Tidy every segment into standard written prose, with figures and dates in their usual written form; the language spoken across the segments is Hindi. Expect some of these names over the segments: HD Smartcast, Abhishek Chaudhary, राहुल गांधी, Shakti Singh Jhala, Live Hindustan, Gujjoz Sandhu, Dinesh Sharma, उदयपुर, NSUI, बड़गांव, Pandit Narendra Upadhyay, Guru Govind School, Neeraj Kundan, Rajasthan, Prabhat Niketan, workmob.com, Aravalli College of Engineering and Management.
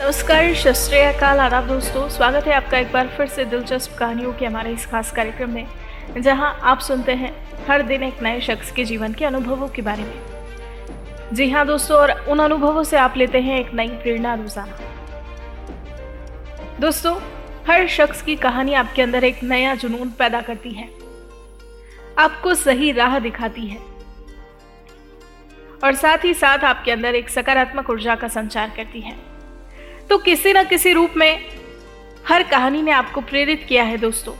नमस्कार, शास्त्रीय अकाल, आदाब दोस्तों। स्वागत है आपका एक बार फिर से दिलचस्प कहानियों के हमारे इस खास कार्यक्रम में, जहां आप सुनते हैं हर दिन एक नए शख्स के जीवन के अनुभवों के बारे में। जी हाँ दोस्तों, और उन अनुभवों से आप लेते हैं एक नई प्रेरणा रोजाना। दोस्तों, हर शख्स की कहानी आपके अंदर एक नया जुनून पैदा करती है, आपको सही राह दिखाती है और साथ ही साथ आपके अंदर एक सकारात्मक ऊर्जा का संचार करती है। तो किसी न किसी रूप में हर कहानी ने आपको प्रेरित किया है दोस्तों,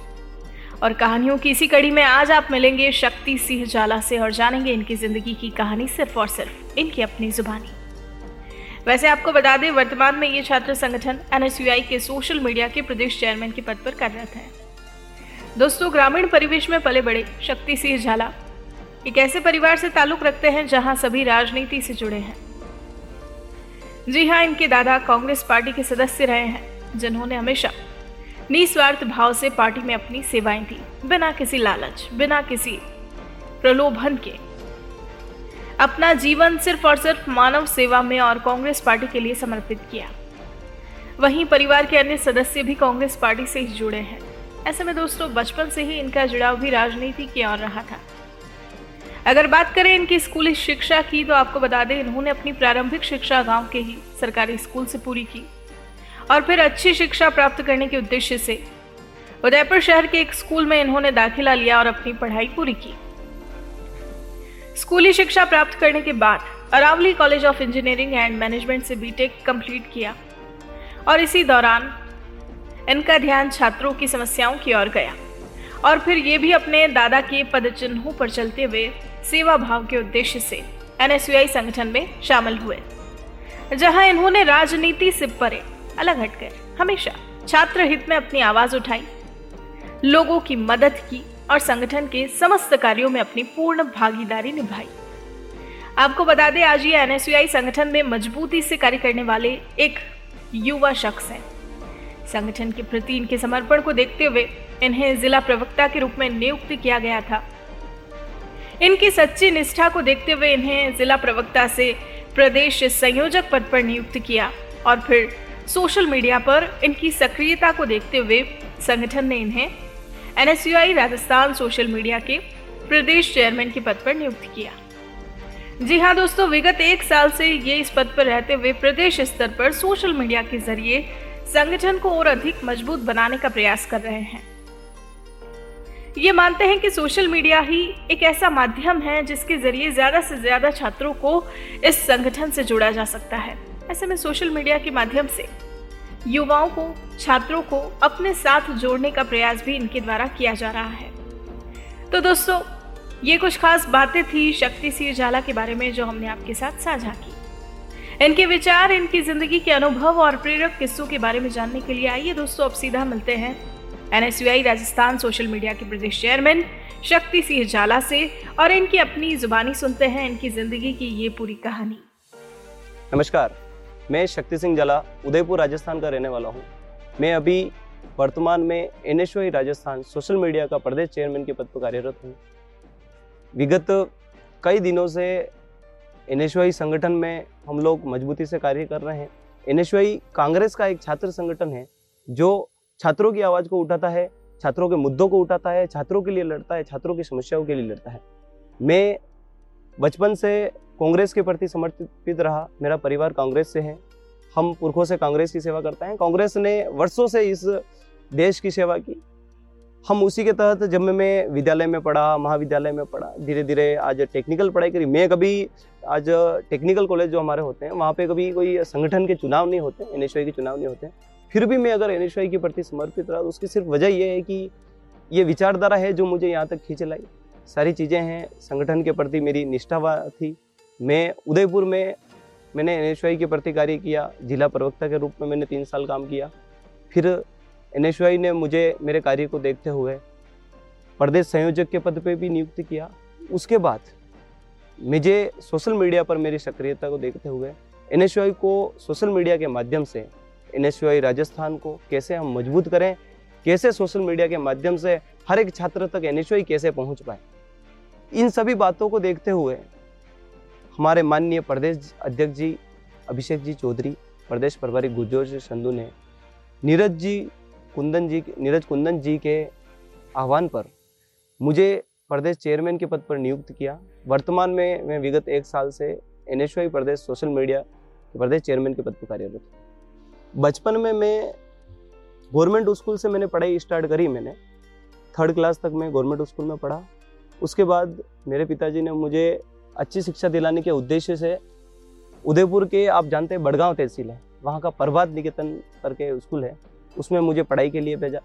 और कहानियों की इसी कड़ी में आज आप मिलेंगे शक्ति सिंह झाला से और जानेंगे इनकी जिंदगी की कहानी सिर्फ और सिर्फ इनकी अपनी जुबानी। वैसे आपको बता दें, वर्तमान में ये छात्र संगठन NSUI के सोशल मीडिया के प्रदेश चेयरमैन के पद पर कार्यरत हैं। दोस्तों, ग्रामीण परिवेश में पले बड़े शक्ति सिंह झाला एक ऐसे परिवार से ताल्लुक रखते हैं जहां सभी राजनीति से जुड़े हैं। जी हाँ, इनके दादा कांग्रेस पार्टी के सदस्य रहे हैं, जिन्होंने हमेशा निस्वार्थ भाव से पार्टी में अपनी सेवाएं दी, बिना किसी लालच, बिना किसी प्रलोभन के। अपना जीवन सिर्फ और सिर्फ मानव सेवा में और कांग्रेस पार्टी के लिए समर्पित किया। वहीं परिवार के अन्य सदस्य भी कांग्रेस पार्टी से ही जुड़े हैं। ऐसे में दोस्तों, बचपन से ही इनका जुड़ाव भी राजनीति की ओर रहा था। अगर बात करें इनकी स्कूली शिक्षा की, तो आपको बता दें, इन्होंने अपनी प्रारंभिक शिक्षा गांव के ही सरकारी स्कूल से पूरी की और फिर अच्छी शिक्षा प्राप्त करने के उद्देश्य से उदयपुर शहर के एक स्कूल में इन्होंने दाखिला लिया और अपनी पढ़ाई पूरी की। स्कूली शिक्षा प्राप्त करने के बाद Aravali college of engineering and management से बीटेक कंप्लीट किया और इसी दौरान इनका ध्यान छात्रों की समस्याओं की ओर गया और फिर ये भी अपने दादा के पदचिन्हों पर चलते हुए सेवा भाव के उद्देश्य से NSUI संगठन में शामिल हुए, जहां इन्होंने राजनीति से परे अलग हटकर हमेशा छात्र हित में अपनी आवाज उठाई, लोगों की मदद की और संगठन के समस्त कार्यों में अपनी पूर्ण भागीदारी निभाई। आपको बता दें, आज ये NSUI संगठन में मजबूती से कार्य करने वाले एक युवा शख्स हैं। संगठन के प्रति इनके समर्पण को देखते हुए इन्हें जिला प्रवक्ता के रूप में नियुक्त किया गया था। इनकी सच्ची निष्ठा को देखते हुए इन्हें जिला प्रवक्ता से प्रदेश संयोजक पद पर नियुक्त किया और फिर सोशल मीडिया पर इनकी सक्रियता को देखते हुए संगठन ने इन्हें NSUI राजस्थान सोशल मीडिया के प्रदेश चेयरमैन के पद पर नियुक्त किया। जी हाँ दोस्तों, विगत एक साल से ये इस पद पर रहते हुए प्रदेश स्तर पर सोशल मीडिया के जरिए संगठन को और अधिक मजबूत बनाने का प्रयास कर रहे हैं। ये मानते हैं कि सोशल मीडिया ही एक ऐसा माध्यम है जिसके जरिए ज्यादा से ज्यादा छात्रों को इस संगठन से जोड़ा जा सकता है। ऐसे में सोशल मीडिया के माध्यम से युवाओं को, छात्रों को अपने साथ जोड़ने का प्रयास भी इनके द्वारा किया जा रहा है। तो दोस्तों, ये कुछ खास बातें थी शक्ति सिंह झाला के बारे में जो हमने आपके साथ साझा की। इनके विचार, इनकी जिंदगी के अनुभव और प्रेरक किस्सों के बारे में जानने के लिए आइए दोस्तों, अब सीधा मिलते हैं NSUI राजस्थान सोशल मीडिया के प्रदेश चेयरमैन शक्ति सिंह झाला से और इनकी अपनी जुबानी सुनते हैं इनकी जिंदगी की ये पूरी कहानी। नमस्कार, मैं शक्ति सिंह झाला उदयपुर राजस्थान का रहने वाला हूँ। मैं अभी वर्तमान में NSUI राजस्थान सोशल मीडिया का प्रदेश चेयरमैन के पद पर कार्यरत हूँ। विगत कई दिनों से NSUI संगठन में हम लोग मजबूती से कार्य कर रहे हैं। NSUI कांग्रेस का एक छात्र संगठन है जो छात्रों की आवाज़ को उठाता है, छात्रों के मुद्दों को उठाता है, छात्रों के लिए लड़ता है, छात्रों की समस्याओं के लिए लड़ता है। मैं बचपन से कांग्रेस के प्रति समर्पित रहा। मेरा परिवार कांग्रेस से है, हम पुरखों से कांग्रेस की सेवा करते हैं। कांग्रेस ने वर्षों से इस देश की सेवा की। हम उसी के तहत जब मैं विद्यालय में पढ़ा, महाविद्यालय में पढ़ा, धीरे धीरे आज टेक्निकल पढ़ाई करी। मैं कभी आज टेक्निकल कॉलेज जो हमारे होते हैं वहाँ पे कभी कोई संगठन के चुनाव नहीं होते, NSUI के चुनाव नहीं होते, फिर भी मैं अगर NSUI के प्रति समर्पित रहा तो उसकी सिर्फ वजह यह है कि ये विचारधारा है जो मुझे यहाँ तक खींच लाई। सारी चीज़ें हैं, संगठन के प्रति मेरी निष्ठा थी। मैं उदयपुर में मैंने NSUI के प्रति कार्य किया, जिला प्रवक्ता के रूप में मैंने 3 साल काम किया। फिर NSUI ने मुझे मेरे कार्य को देखते हुए प्रदेश संयोजक के पद पे भी नियुक्त किया। उसके बाद मुझे सोशल मीडिया पर मेरी सक्रियता को देखते हुए NSUI को सोशल मीडिया के माध्यम से NSUI राजस्थान को कैसे हम मजबूत करें, कैसे सोशल मीडिया के माध्यम से हर एक छात्र तक NSUI कैसे पहुंच पाए, इन सभी बातों को देखते हुए हमारे माननीय प्रदेश अध्यक्ष जी अभिषेक जी चौधरी प्रदेश प्रभारी गुज्जोज संधू ने नीरज कुंदन जी के आह्वान पर मुझे प्रदेश चेयरमैन के पद पर नियुक्त किया। वर्तमान में मैं विगत एक साल से NSUI प्रदेश सोशल मीडिया के प्रदेश चेयरमैन के पद पर कार्यरत हूँ। बचपन में मैं गवर्नमेंट स्कूल से मैंने पढ़ाई स्टार्ट करी। मैंने 3rd क्लास तक मैं गवर्नमेंट स्कूल में पढ़ा। उसके बाद मेरे पिताजी ने मुझे अच्छी शिक्षा दिलाने के उद्देश्य से उदयपुर के, आप जानते हैं, बड़गांव तहसील है, वहाँ का प्रभात निकेतन करके स्कूल है, उसमें मुझे पढ़ाई के लिए भेजा।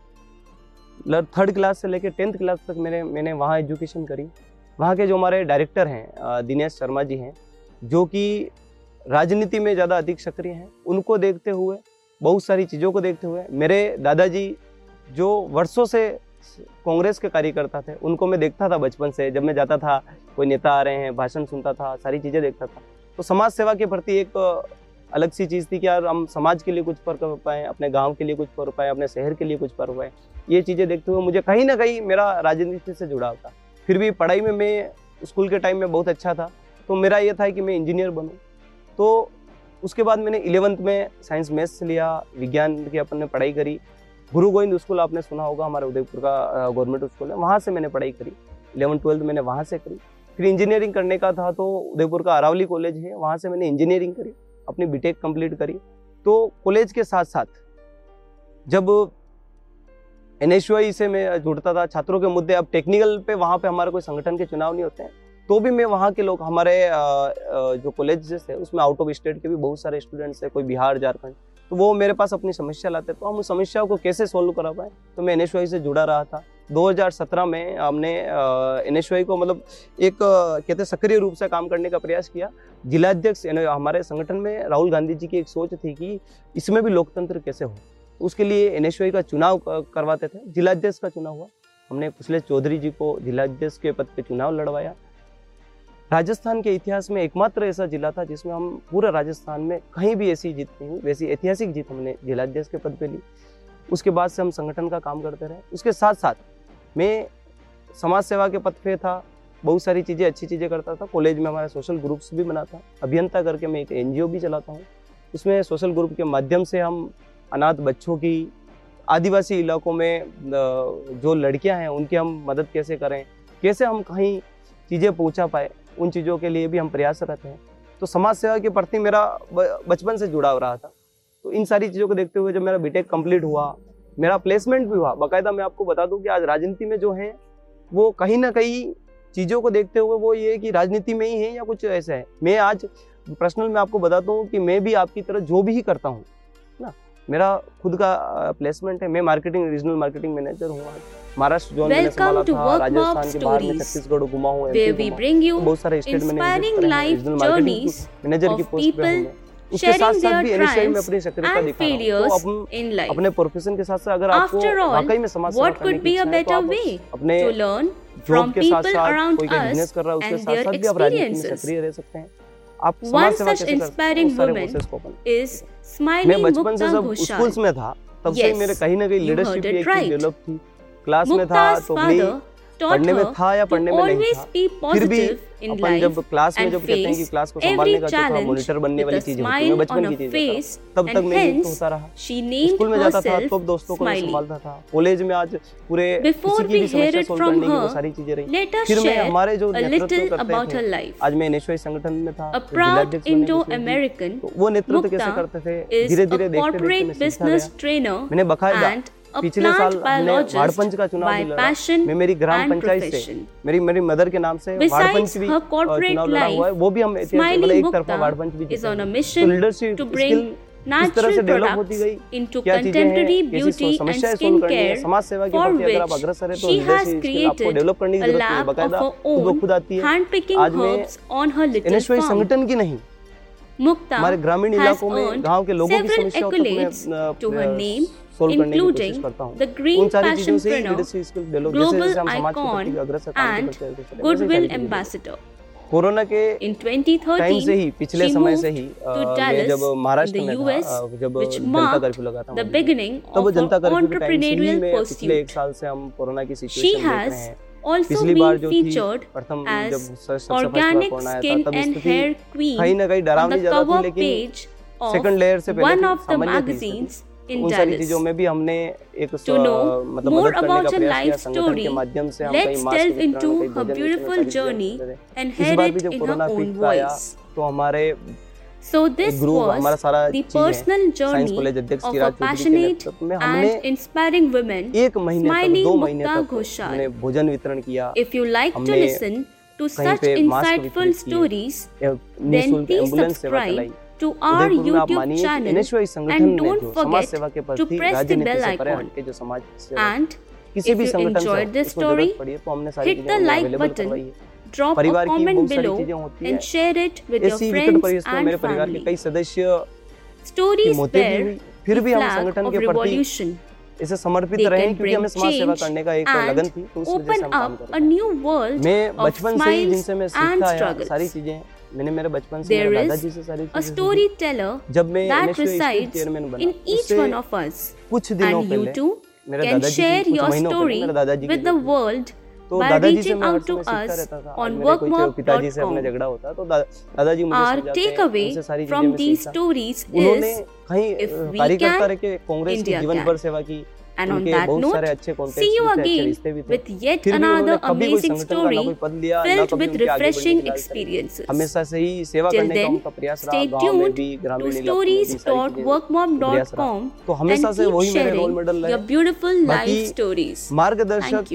3rd क्लास से लेकर 10th क्लास तक मैंने वहाँ एजुकेशन करी। वहाँ के जो हमारे डायरेक्टर हैं दिनेश शर्मा जी हैं, जो कि राजनीति में ज़्यादा अधिक सक्रिय हैं, उनको देखते हुए, बहुत सारी चीज़ों को देखते हुए, मेरे दादाजी जो वर्षों से कांग्रेस के कार्यकर्ता थे, उनको मैं देखता था बचपन से। जब मैं जाता था, कोई नेता आ रहे हैं, भाषण सुनता था, सारी चीज़ें देखता था, तो समाज सेवा के प्रति एक अलग सी चीज़ थी कि यार हम समाज के लिए कुछ कर पाएँ, अपने गांव के लिए कुछ कर पाएँ, अपने शहर के लिए कुछ कर पाएँ। ये चीज़ें देखते हुए मुझे कहीं ना कहीं मेरा राजनीति से जुड़ाव था। फिर भी पढ़ाई में मैं स्कूल के टाइम में बहुत अच्छा था, तो मेरा ये था कि मैं इंजीनियर बनूँ। तो उसके बाद मैंने 11th में साइंस मैथ्स लिया, विज्ञान की अपन ने पढ़ाई करी। गुरु गोविंद स्कूल आपने सुना होगा, हमारे उदयपुर का गवर्नमेंट स्कूल है, वहाँ से मैंने पढ़ाई करी। 11th 12th मैंने वहाँ से करी। फिर इंजीनियरिंग करने का था तो उदयपुर का अरावली कॉलेज है, वहाँ से मैंने इंजीनियरिंग करी, अपनी बीटेक कंप्लीट करी। तो कॉलेज के साथ साथ जब NSUI से मैं जुड़ता था, छात्रों के मुद्दे, अब टेक्निकल पे वहाँ पे हमारे कोई संगठन के चुनाव नहीं होते हैं, तो भी मैं वहाँ के लोग, हमारे जो कॉलेजेस है उसमें आउट ऑफ स्टेट के भी बहुत सारे स्टूडेंट्स हैं, कोई बिहार, झारखंड, तो वो मेरे पास अपनी समस्या लाते, तो हम उस समस्याओं को कैसे सोल्व करा पाए, तो मैं NSUI से जुड़ा रहा था। 2017 में हमने NSUI को मतलब एक कहते सक्रिय रूप से काम करने का प्रयास किया। जिलाध्यक्ष, हमारे संगठन में राहुल गांधी जी की एक सोच थी कि इसमें भी लोकतंत्र कैसे हो, उसके लिए NSUI का चुनाव करवाते थे। जिलाध्यक्ष का चुनाव हुआ, हमने पिछले चौधरी जी को जिलाध्यक्ष के पद पे चुनाव लड़वाया। राजस्थान के इतिहास में एकमात्र ऐसा जिला था जिसमें हम पूरा राजस्थान में कहीं भी ऐसी जीत नहीं हुई, वैसी ऐतिहासिक जीत हमने जिलाध्यक्ष के पद पे ली। उसके बाद से हम संगठन का काम करते रहे। उसके साथ साथ मैं समाज सेवा के पद पे था, बहुत सारी चीज़ें, अच्छी चीज़ें करता था। कॉलेज में हमारे सोशल ग्रुप्स भी बना था, अभियंता करके मैं एक NGO भी चलाता हूँ। उसमें सोशल ग्रुप के माध्यम से हम अनाथ बच्चों की, आदिवासी इलाकों में जो लड़कियां हैं उनकी हम मदद कैसे करें, कैसे हम कहीं चीज़ें पहुंचा पाए, उन चीज़ों के लिए भी हम प्रयासरत हैं। तो समाज सेवा के प्रति मेरा बचपन से जुड़ाव रहा था। तो इन सारी चीज़ों को देखते हुए जब मेरा बीटेक कंप्लीट हुआ, मेरा प्लेसमेंट भी हुआ। बाकायदा मैं आपको बता दूं कि आज राजनीति में जो हैं वो कहीं ना कहीं चीज़ों को देखते हुए वो ये कि राजनीति में ही है या कुछ ऐसा है। मैं आज पर्सनल में आपको बताता हूँ कि मैं भी आपकी तरह जो भी करता हूँ ना, मेरा खुद का प्लेसमेंट है। मैं मार्केटिंग, रीजनल मार्केटिंग मैनेजर हूँ। महाराष्ट्र जोन में संभाला था, राजस्थान के बाहर में छत्तीसगढ़ घुमा हूँ, बहुत सारे स्टेट मैनेजर की पोस्ट पे हूँ। उसके साथ साथ भी NSUI में अपनी सक्रियता दिखाना, अपने प्रोफेशन के साथ साथ अगर आपको वाकई में समाज सेवा करनी है तो अपने जॉब के साथ साथ कोई बिजनेस कर रहा है उसके साथ साथ भी आप राजनीति में सक्रिय रह सकते हैं। आप समाज सेवा कैसे करते हैं, सारे प्रोसेस को अपनाएं। मैं बचपन से जब स्कूल्स में था तब से मेरे कहीं ना कहीं लीडरशिप की डेवलप थी। क्लास में था तो पढ़ने में था या पढ़ने में नहीं था, फिर भी अपन जब क्लास में, जब कहते हैं कि क्लास को संभालने का जो था, मॉनिटर बनने वाली चीजें होती हैं, बचपन की चीजें, तब तक मैं होता रहा। स्कूल में जाता था तो दोस्तों को संभालता था। कॉलेज में आज पूरे किसी की भी समस्या सॉल्व करने की वो सारी चीजें रही। फिर मैं, हमारे जो नेतृत्व करते थे, आज मैं NSUI संगठन में था, वो नेतृत्व कैसे करते थे, धीरे धीरे देखते मैंने बाकायदा पिछले साल वार्डपंच का चुनाव भी लड़ा। मैं मेरी ग्राम पंचायत से, मेरी मदर के नाम से वार्डपंच भी चुनाव लड़ा हुआ है, वो भी हम एक तरफा वार्डपंच भी जीते। तो लीडरशिप स्किल इस तरह से डेवलप होती गई, क्या चीजें हैं, कैसी समस्याएं सोल्व करनी है, समाज सेवा के प्रति अगर आप अग्रसर है तो लीडरशिप स्किल आपको डेवलप करने की जरूरत है। बाकायदा वो खुद आती है। आज मैं NSUI संगठन की नहीं, हमारे ग्रामीण इलाकों में गांव के लोगों की समस्याओं को मैं सोल्व करने की कोशिश करता हूं। उन सारी चीजों से लीडरशिप स्किल डेवलप, जैसे हम समाज के प्रति अग्रसर काम करते हैं। गुडविल एम्बेसडर कोरोना के टाइम से ही, पिछले समय से ही, जब महाराष्ट्र में जब जनता कर्फ्यू लगा था, तब जनता कर्फ्यू के टाइम से ही मैं पिछले एक साल से हम कोरोना की सिचुएशन देख रहे हैं। पिछली बार जो थी, प्रथम जब सबसे पहला कोरोना आया था, तब स्थिति कहीं ना कहीं डरावनी ज्यादा थी, लेकिन सेकंड लेयर से पहले उन सारी चीजों में भी हमने एक मतलब मदद करने का प्रयास किया के माध्यम से हम कई मास्क वितरण इस बार भी जब कोरोना पीक आया तो हमारे हमारा सारा साइंस कॉलेज अध्यक्ष में हमने एक महीने दो महीने भोजन वितरण किया। To such insightful stories, then please subscribe to our YouTube channel and don't forget to press the bell icon. And if you enjoyed this story, hit the like button, drop a comment below and share it with your friends and family. Stories bear the flag of revolution. इसे समर्पित रहे क्योंकि हमें समाज सेवा करने का एक लगन थी तो उस वजह से हम काम करते हैं। मैं बचपन से ही जिनसे मैं सीखता आया सारी चीजें मैंने मेरे बचपन से मेरे दादाजी से सारी चीजें जब मैं NSUI चेयरमैन बना उससे कुछ दिनों पहले मेरे दादाजी कुछ महीनों पहले मेरे दादाजी तो दादाजी से मैं हर समय सीखता रहता था। और मेरे कोई पिताजी से अपना झगड़ा होता तो दादाजी मुझे समझाते हैं उनसे सारी चीजें मैं सीखता। उन्होंने कहीं कार्यकर्ता रह के कांग्रेस की जीवन भर सेवा की। उनके बहुत सारे अच्छे कॉन्टैक्ट्स थे रिश्ते भी थे। फिर भी उन्होंने कभी कोई संगठन का ना कोई पद लिया ना कभी उनके आगे बढ़ने की हमेशा से ही सेवा करने का उनका प्रयास रहा। गाँव में भी ग्रामीण इलाकों में तो हमेशा से वही मेरे रोल मॉडल रहे। मार्गदर्शक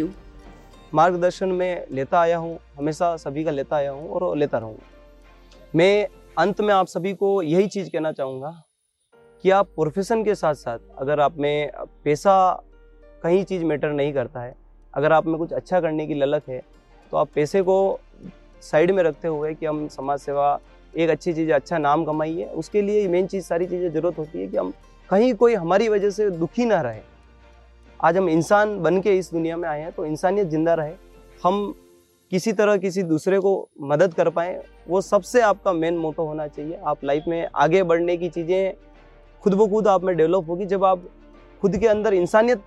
मार्गदर्शन में लेता आया हूँ हमेशा सभी का लेता आया हूँ और लेता रहूँगा। मैं अंत में आप सभी को यही चीज़ कहना चाहूँगा कि आप प्रोफेशन के साथ साथ अगर आप में पैसा कहीं चीज़ मैटर नहीं करता है, अगर आप में कुछ अच्छा करने की ललक है तो आप पैसे को साइड में रखते हुए कि हम समाज सेवा एक अच्छी चीज़ अच्छा नाम कमाइए। उसके लिए मेन चीज़ सारी चीज़ें ज़रूरत होती है कि हम कहीं कोई हमारी वजह से दुखी ना रहे। आज हम इंसान बन के इस दुनिया में आए हैं तो इंसानियत जिंदा रहे, हम किसी तरह किसी दूसरे को मदद कर पाएँ, वो सबसे आपका मेन मोटो होना चाहिए। आप लाइफ में आगे बढ़ने की चीज़ें खुद ब खुद आप में डेवलप होगी जब आप खुद के अंदर इंसानियत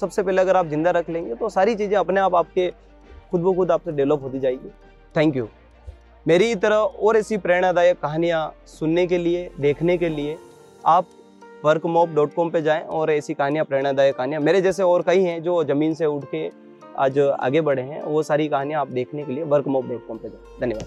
सबसे पहले अगर आप जिंदा रख लेंगे तो सारी चीज़ें अपने आप आपके खुद ब खुद आपसे डेवलप होती जाएगी। Thank you. मेरी तरह और ऐसी प्रेरणादायक कहानियाँ सुनने के लिए देखने के लिए आप workmob.com पे जाएं और ऐसी कहानियाँ प्रेरणादायक कहानियाँ मेरे जैसे और कई हैं जो ज़मीन से उठ के आज आगे बढ़े हैं, वो सारी कहानियाँ आप देखने के लिए workmob.com पे जाएं। धन्यवाद